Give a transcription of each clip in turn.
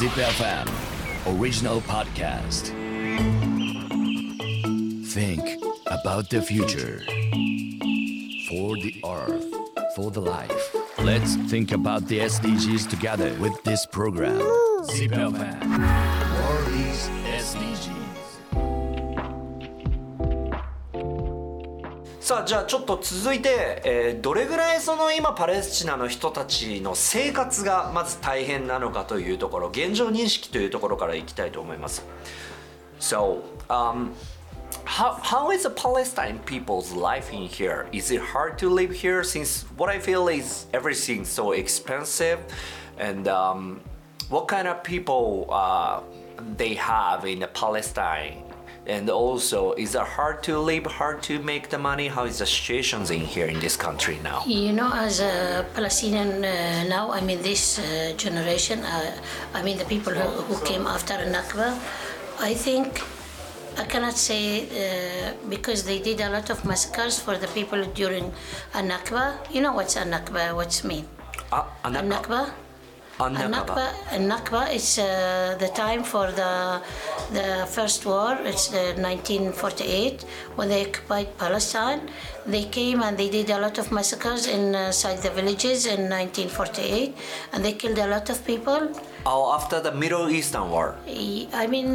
ZipFM Original Podcast. Think about the future. For the earth, for the life. Let's think about the SDGs together with this program. ZipFM World is SDGs. さあ、じゃあちょっと続いて、どれぐらいその今パレスチナの人たちの生活がまず大変なのかというところ、現状認識というところからいきたいと思います。So, How is the Palestinian people's life in here? Is it hard to live here since what I feel is everything so expensive? And what kind of people they have in Palestine? And also, is it hard to live, hard to make the money? How is the situation in here in this country now? You know, as a Palestinian now, I mean this generation, I mean the people who came after Nakba, I think I cannot say because they did a lot of massacres for the people during Nakba. You know what's Nakba? What's mean? Nakba. Nakba. It's the time for the first war. It's 1948 when they occupied Palestine. They came and they did a lot of massacres inside the villages in 1948, and they killed a lot of people. Oh, after the Middle Eastern War. I mean,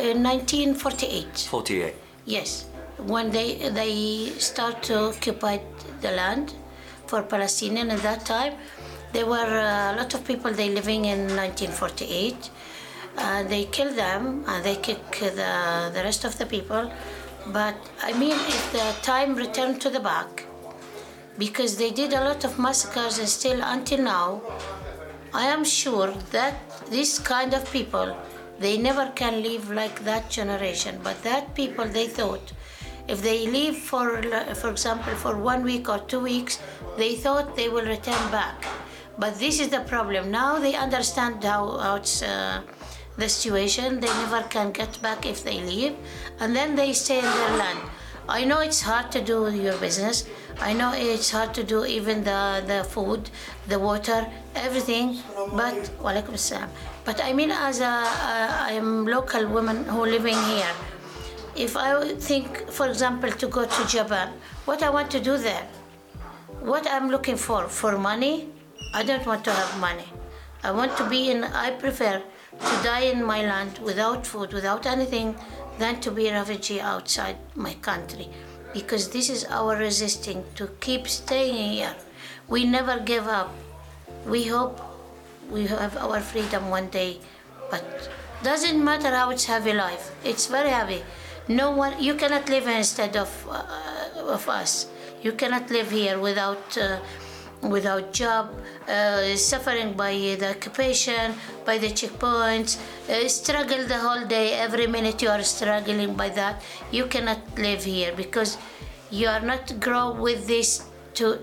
in 1948. 48. Yes, when they start to occupy the land for Palestinians at that time. There were a lot of people they living in 1948. They killed them and they kicked the rest of the people. But I mean, if the time returned to the back, because they did a lot of massacres and still until now, I am sure that this kind of people, they never can live like that generation. But that people, they thought, if they leave for example, for 1 week or 2 weeks, they thought they will return back. But this is the problem. Now they understand how it's the situation. They never can get back if they leave. And then they stay in their land. I know it's hard to do your business. I know it's hard to do even the food, the water, everything. But, walaikum assalam. But I mean, as I'm local woman who living here, if I think, for example, to go to Japan, what I want to do there? What I'm looking for money? I don't want to have money. I want to be I prefer to die in my land without food, without anything, than to be a refugee outside my country. Because this is our resisting to keep staying here. We never give up. We hope we have our freedom one day. But doesn't matter how it's heavy life. It's very heavy. No one, you cannot live instead of us. You cannot live here without job, suffering by the occupation, by the checkpoints, struggle the whole day, every minute you are struggling by that. You cannot live here because you are not grow with this to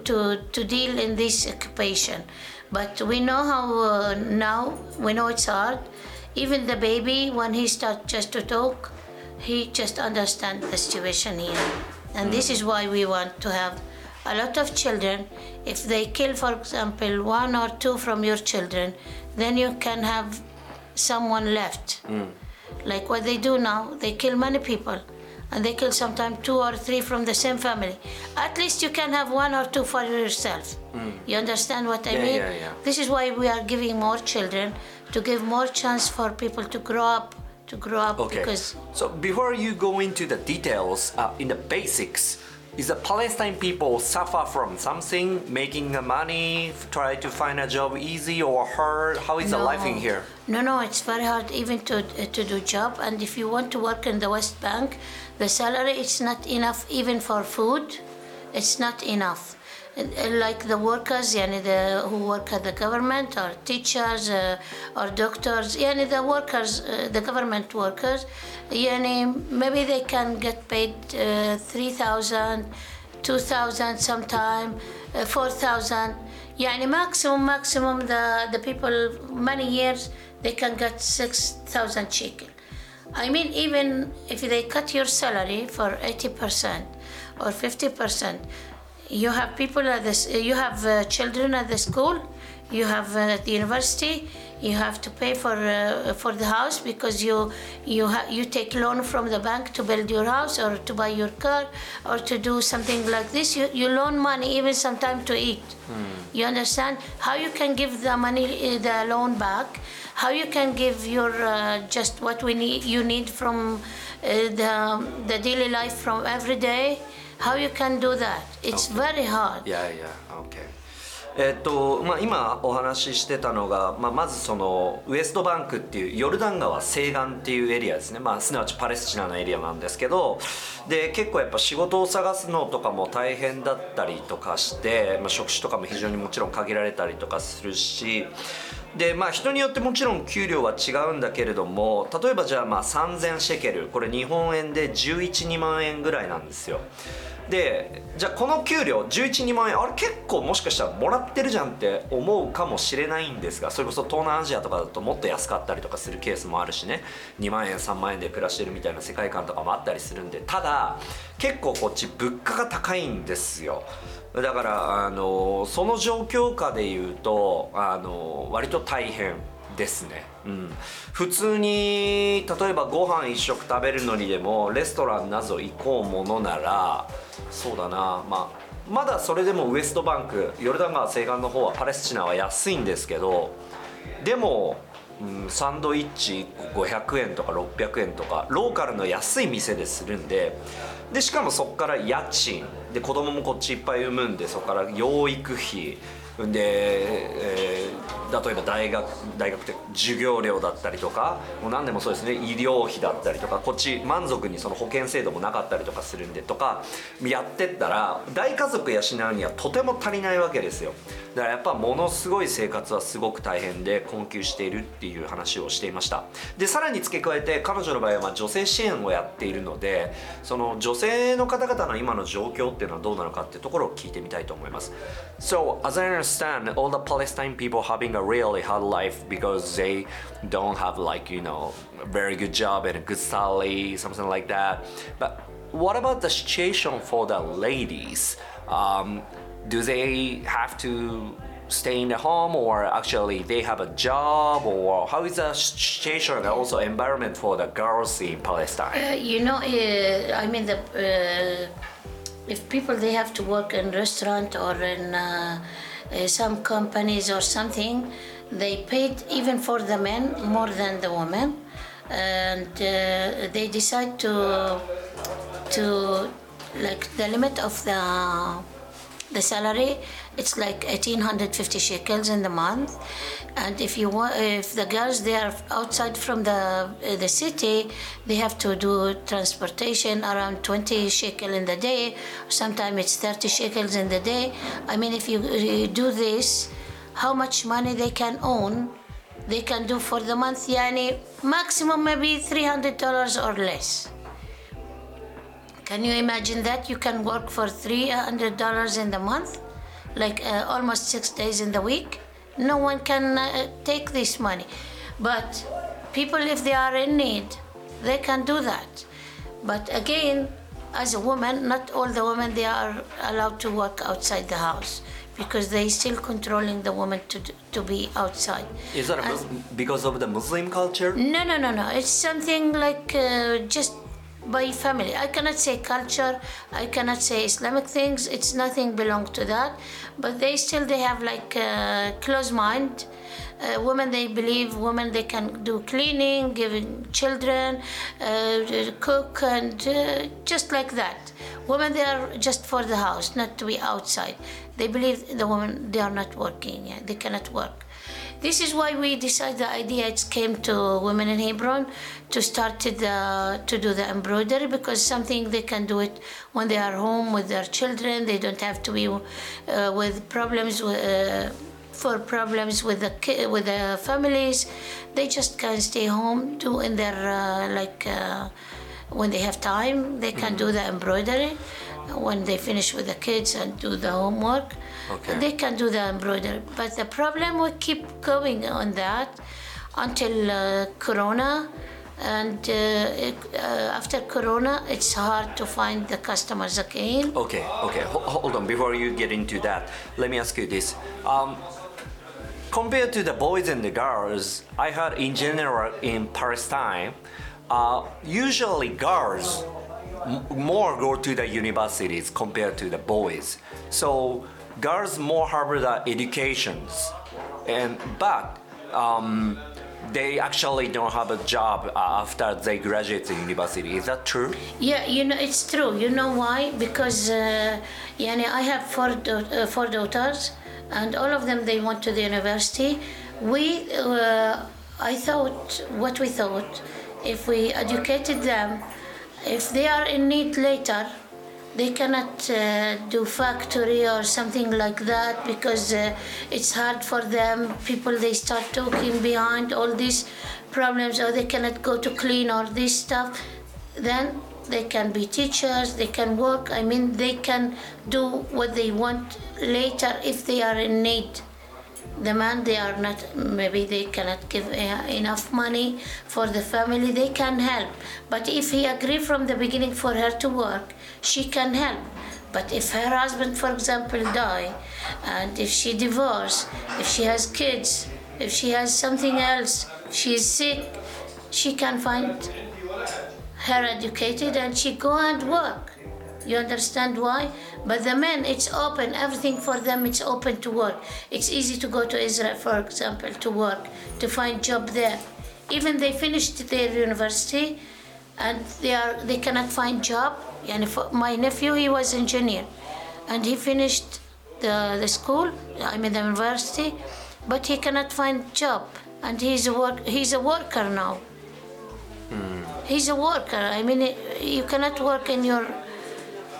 deal in this occupation. But we know how now, we know it's hard. Even the baby, when he starts just to talk, he just understands the situation here. And this is why we want to have a lot of children. If they kill, for example, 1 or 2 from your children, then you can have someone left. Like what they do now, they kill many people, and they kill sometimes 2 or 3 from the same family. At least you can have 1 or 2 for yourself. You understand what I mean? Yeah. This is why we are giving more children, to give more chance for people to grow up. Okay. Because so before you go into the details, in the basics, is the Palestine people suffer from something, making money, try to find a job easy or hard? How is the life in here? No, it's very hard even to do job. And if you want to work in the West Bank, the salary, it's not enough even for food. It's not enough. Like the workers, who work at the government, or teachers, or doctors, the workers, the government workers, maybe they can get paid 3,000, 2,000 sometime, 4,000. Maximum the people many years they can get 6,000 shekel. I mean, even if they cut your salary for 80% or 50%. You have people at this. You have children at the school. You have at the university. you have to pay for the house because you take loan from the bank to build your house or to buy your car or to do something like this. You loan money even sometimes to eat. You understand how you can give the money, the loan back, how you can give your just what you need from the daily life from every day. How you can do that? It's very hard. Okay.今お話ししてたのが、まずそのウエストバンクっていうヨルダン川西岸っていうエリアですね、すなわちパレスチナのエリアなんですけど、で結構やっぱ仕事を探すのとかも大変だったりとかして、職種とかも非常にもちろん限られたりとかするし、で人によってもちろん給料は違うんだけれども、例えばじゃあ3000シェケル、これ日本円で11-2万円ぐらいなんですよ。でじゃあこの給料11-2万円、あれ結構もしかしたらもらってるじゃんって思うかもしれないんですが、それこそ東南アジアとかだともっと安かったりとかするケースもあるしね、2万円3万円で暮らしてるみたいな世界観とかもあったりするんで、ただ結構こっち物価が高いんですよ。だからその状況下でいうと割と大変ですね。普通に例えばご飯一食食べるのにでもレストランなど行こうものなら、そうだな、まだそれでもウエストバンクヨルダン川西岸の方はパレスチナは安いんですけど、でも、サンドイッチ500円とか600円とかローカルの安い店でするんで、でしかもそこから家賃で子供もこっちいっぱい産むんで、そこから養育費で、例えば大学って授業料だったりとかもう何でもそうですね、医療費だったりとか、こっち満足にその保険制度もなかったりとかするんでとかやってったら大家族養うにはとても足りないわけですよ。だからやっぱものすごい生活はすごく大変で困窮しているっていう話をしていました。でさらに付け加えて彼女の場合は女性支援をやっているので、その女性の方々の今の状況っていうのはどうなのかっていうところを聞いてみたいと思います。So as I understand, all the Palestinian people having a really hard life because they don't have like very good job and a good salary, something like that. But what about the situation for the ladies? Do they have to stay in the home, or actually they have a job, or how is the situation and also environment for the girls in Palestine? If people they have to work in restaurant or in some companies or something, they paid even for the men more than the women, and they decide to like the limit of the salary. It's like 1850 shekels in the month, and if the girls they are outside from the city, they have to do transportation around 20 shekel in the day. Sometimes it's 30 shekels in the day. If you do this, how much money they can own, they can do for the month. Maximum maybe $300 or less. Can you imagine that? You can work for $300 in the month.Like almost 6 days in the week, no one can take this money. But people, if they are in need, they can do that. But again, as a woman, not all the women they are allowed to work outside the house because they still controlling the woman to be outside. Is that because of the Muslim culture? No. It's something like just.By family. I cannot say culture, I cannot say Islamic things, it's nothing belong to that, but they have like a closed mind. Women they believe women they can do cleaning, giving children, cook, and just like that. Women they are just for the house, not to be outside. They believe the women they are not working, they cannot work.This is why we decided the idea it came to women in Hebron to start to do the embroidery, because something they can do it when they are home with their children. They don't have to be with problems with the families. They just can stay home doing their when they have time they can do the embroidery.When they finish with the kids and do the homework, they can do the embroidery. But the problem will keep going on that until Corona. And after Corona, it's hard to find the customers again. Okay. Hold on. Before you get into that, let me ask you this. compared to the boys and the girls, I heard in general in Palestine, usually girls more go to the universities compared to the boys. So girls more have the educations, but they actually don't have a job after they graduate the university. Is that true? Yeah, it's true. You know why? Because I have four daughters, and all of them, they went to the university. We thought, if we educated them, if they are in need later, they cannot do factory or something like that because it's hard for them. People, they start talking behind all these problems, or they cannot go to clean or this stuff. Then they can be teachers, they can work. I mean, they can do what they want later if they are in need. The man, they are not, maybe they cannot give enough money for the family, they can help. But if he agree from the beginning for her to work, she can help. But if her husband, for example, die, and if she divorce, if she has kids, if she has something else, she is sick, she can find her educated and she go and work. You understand why? But the men, it's open, everything for them, it's open to work. It's easy to go to Israel, for example, to work, to find job there. Even they finished their university and they cannot find job. And for my nephew, he was engineer and he finished the school, the university, but he cannot find job. And he's a worker now. Mm. He's a worker. You cannot work in your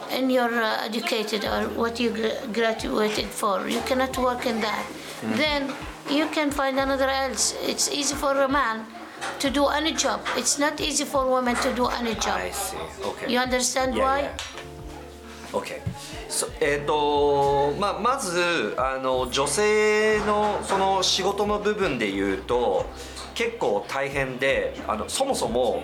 educated or what you graduated for. You cannot work in that. Mm. Then you can find another else. It's easy for a man to do any job. It's not easy for women to do any job. I see. Okay. You understand why? Yeah. Okay. まず女性のその仕事の部分で言うと結構大変でそもそも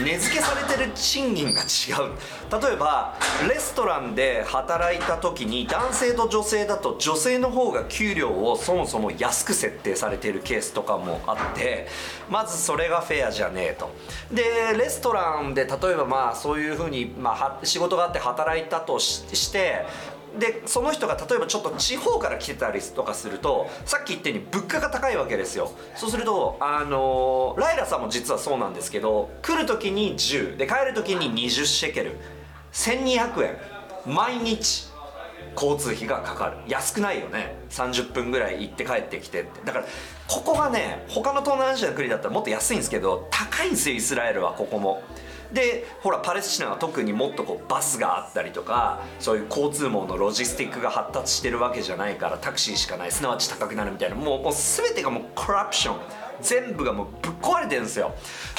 値付けされてる賃金が違う。例えばレストランで働いた時に男性と女性だと女性の方が給料をそもそも安く設定されているケースとかもあって、まずそれがフェアじゃねえと。でレストランで例えばそういう風に仕事があって働いたとしてでその人が例えばちょっと地方から来てたりとかすると、さっき言ったように物価が高いわけですよ。そうするとライラさんも実はそうなんですけど、来る時に10で帰る時に20シェケル1200円、毎日交通費がかかる。安くないよね。30分ぐらい行って帰ってきてって。だからここがね、他の東南アジアの国だったらもっと安いんですけど高いんですよ、イスラエルは。ここもでほらパレスチナは特にもっとバスがあったりとか、そういう交通網のロジスティックが発達してるわけじゃないから、タクシーしかない、すなわち高くなるみたいな、もう全てがコラプション、全部がぶっ壊れてるんですよ。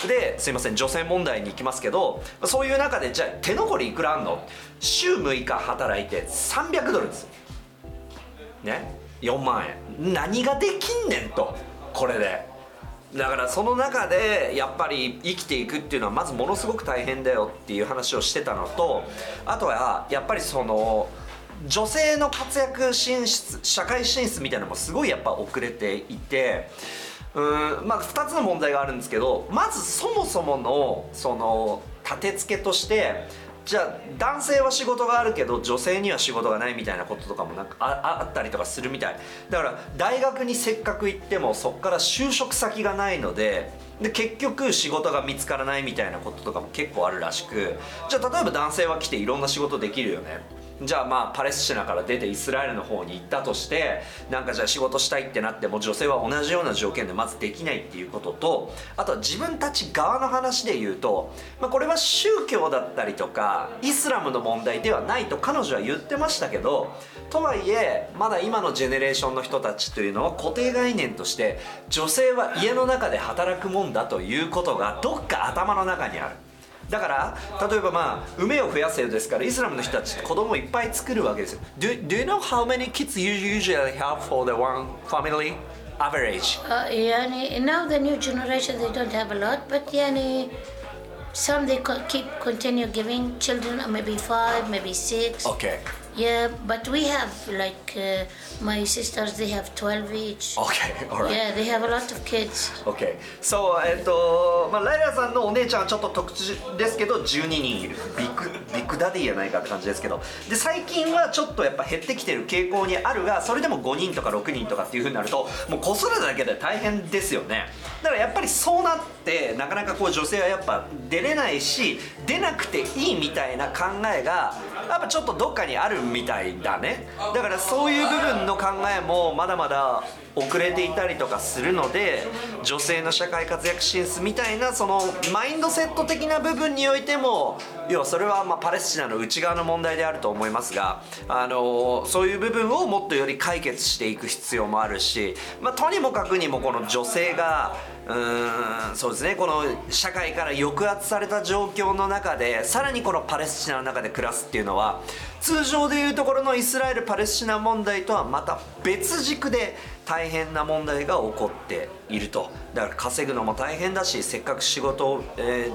ですいません、女性問題に行きますけど、そういう中でじゃあ手残りいくらあんの？週6日働いて$300ですね、$40,000。何ができんねんと、これで。だからその中でやっぱり生きていくっていうのはまずものすごく大変だよっていう話をしてたのと、あとはやっぱりその女性の活躍進出、社会進出みたいなのもすごいやっぱ遅れていて、2つの問題があるんですけど、まずそもそものその立て付けとして、じゃあ男性は仕事があるけど女性には仕事がないみたいなこととかもあったりとかするみたい。だから大学にせっかく行ってもそこから就職先がないので結局仕事が見つからないみたいなこととかも結構あるらしく、じゃあ例えば男性は来ていろんな仕事できるよね。じゃあパレスチナから出てイスラエルの方に行ったとして、なんかじゃあ仕事したいってなっても女性は同じような条件でまずできないっていうことと、あとは自分たち側の話で言うと、これは宗教だったりとかイスラムの問題ではないと彼女は言ってましたけど、とはいえまだ今のジェネレーションの人たちというのは固定概念として女性は家の中で働くもんだということがどっか頭の中にある。だから例えば梅を増やせよですから、イスラムの人たち子供をいっぱい作るわけですよ。 Do you know how many kids you usually have for the one family average? Now the new generation, they don't have a lot, but some they keep continue giving children, maybe 5, maybe 6. Okay. Yeah, but we have like my sisters, they have 12 each. Okay, alright. Yeah, they have a lot of kids. Okay, so まあライラさんのお姉ちゃんはちょっと特殊ですけど12人いる。ビッグダディじゃないかって感じですけど、で最近はちょっとやっぱ減ってきてる傾向にあるが、それでも5人とか6人とかっていう風になるともう子育てだけで大変ですよね。だからやっぱりそうなってなかなかこう女性はやっぱ出れないし、出なくていいみたいな考えがやっぱちょっとどっかにあるみたいだね。だからそういう部分の考えもまだまだ遅れていたりとかするので、女性の社会活躍進出みたいなそのマインドセット的な部分においても、要はそれはまあパレスチナの内側の問題であると思いますが、そういう部分をもっとより解決していく必要もあるし、まあ、とにもかくにもこの女性がそうですね、この社会から抑圧された状況の中でさらにこのパレスチナの中で暮らすっていうのは、通常でいうところのイスラエル・パレスチナ問題とはまた別軸で大変な問題が起こっていると。だから稼ぐのも大変だし、せっかく仕事を、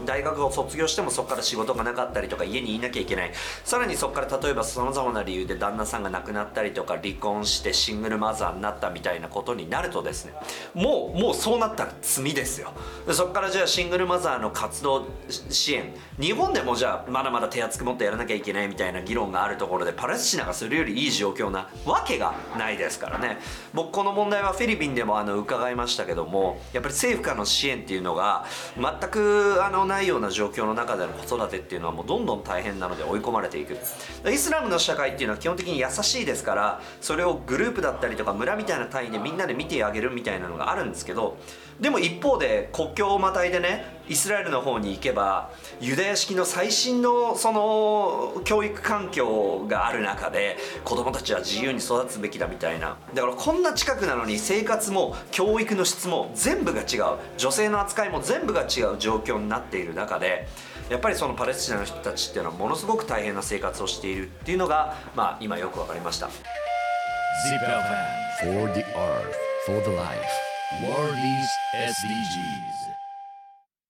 大学を卒業してもそこから仕事がなかったりとか、家にいなきゃいけない、さらにそこから例えばさまざまな理由で旦那さんが亡くなったりとか離婚してシングルマザーになったみたいなことになるとですね、もうそうなったら罪ですよ。でそこからじゃあシングルマザーの活動支援、日本でもじゃあまだまだ手厚くもっとやらなきゃいけないみたいな議論があるところで、パレスチナがそれよりいい状況なわけがないですからね。僕この問題はフィリピンでも伺いましたけども、やっぱり政府からの支援っていうのが全くないような状況の中での子育てっていうのはもうどんどん大変なので追い込まれていく。イスラムの社会っていうのは基本的に優しいですから、それをグループだったりとか村みたいな単位でみんなで見てあげるみたいなのがあるんですけど、でも一方で国境をまたいでね、イスラエルの方に行けばユダヤ式の最新のその教育環境がある中で、子どもたちは自由に育つべきだみたいな。だからこんな近くなのに生活も教育の質も全部が違う、女性の扱いも全部が違う状況になっている中で、やっぱりそのパレスチナの人たちっていうのはものすごく大変な生活をしているっていうのが、まあ、今よく分かりました。ZipFM for the Earth, for the Life, World is SDGs.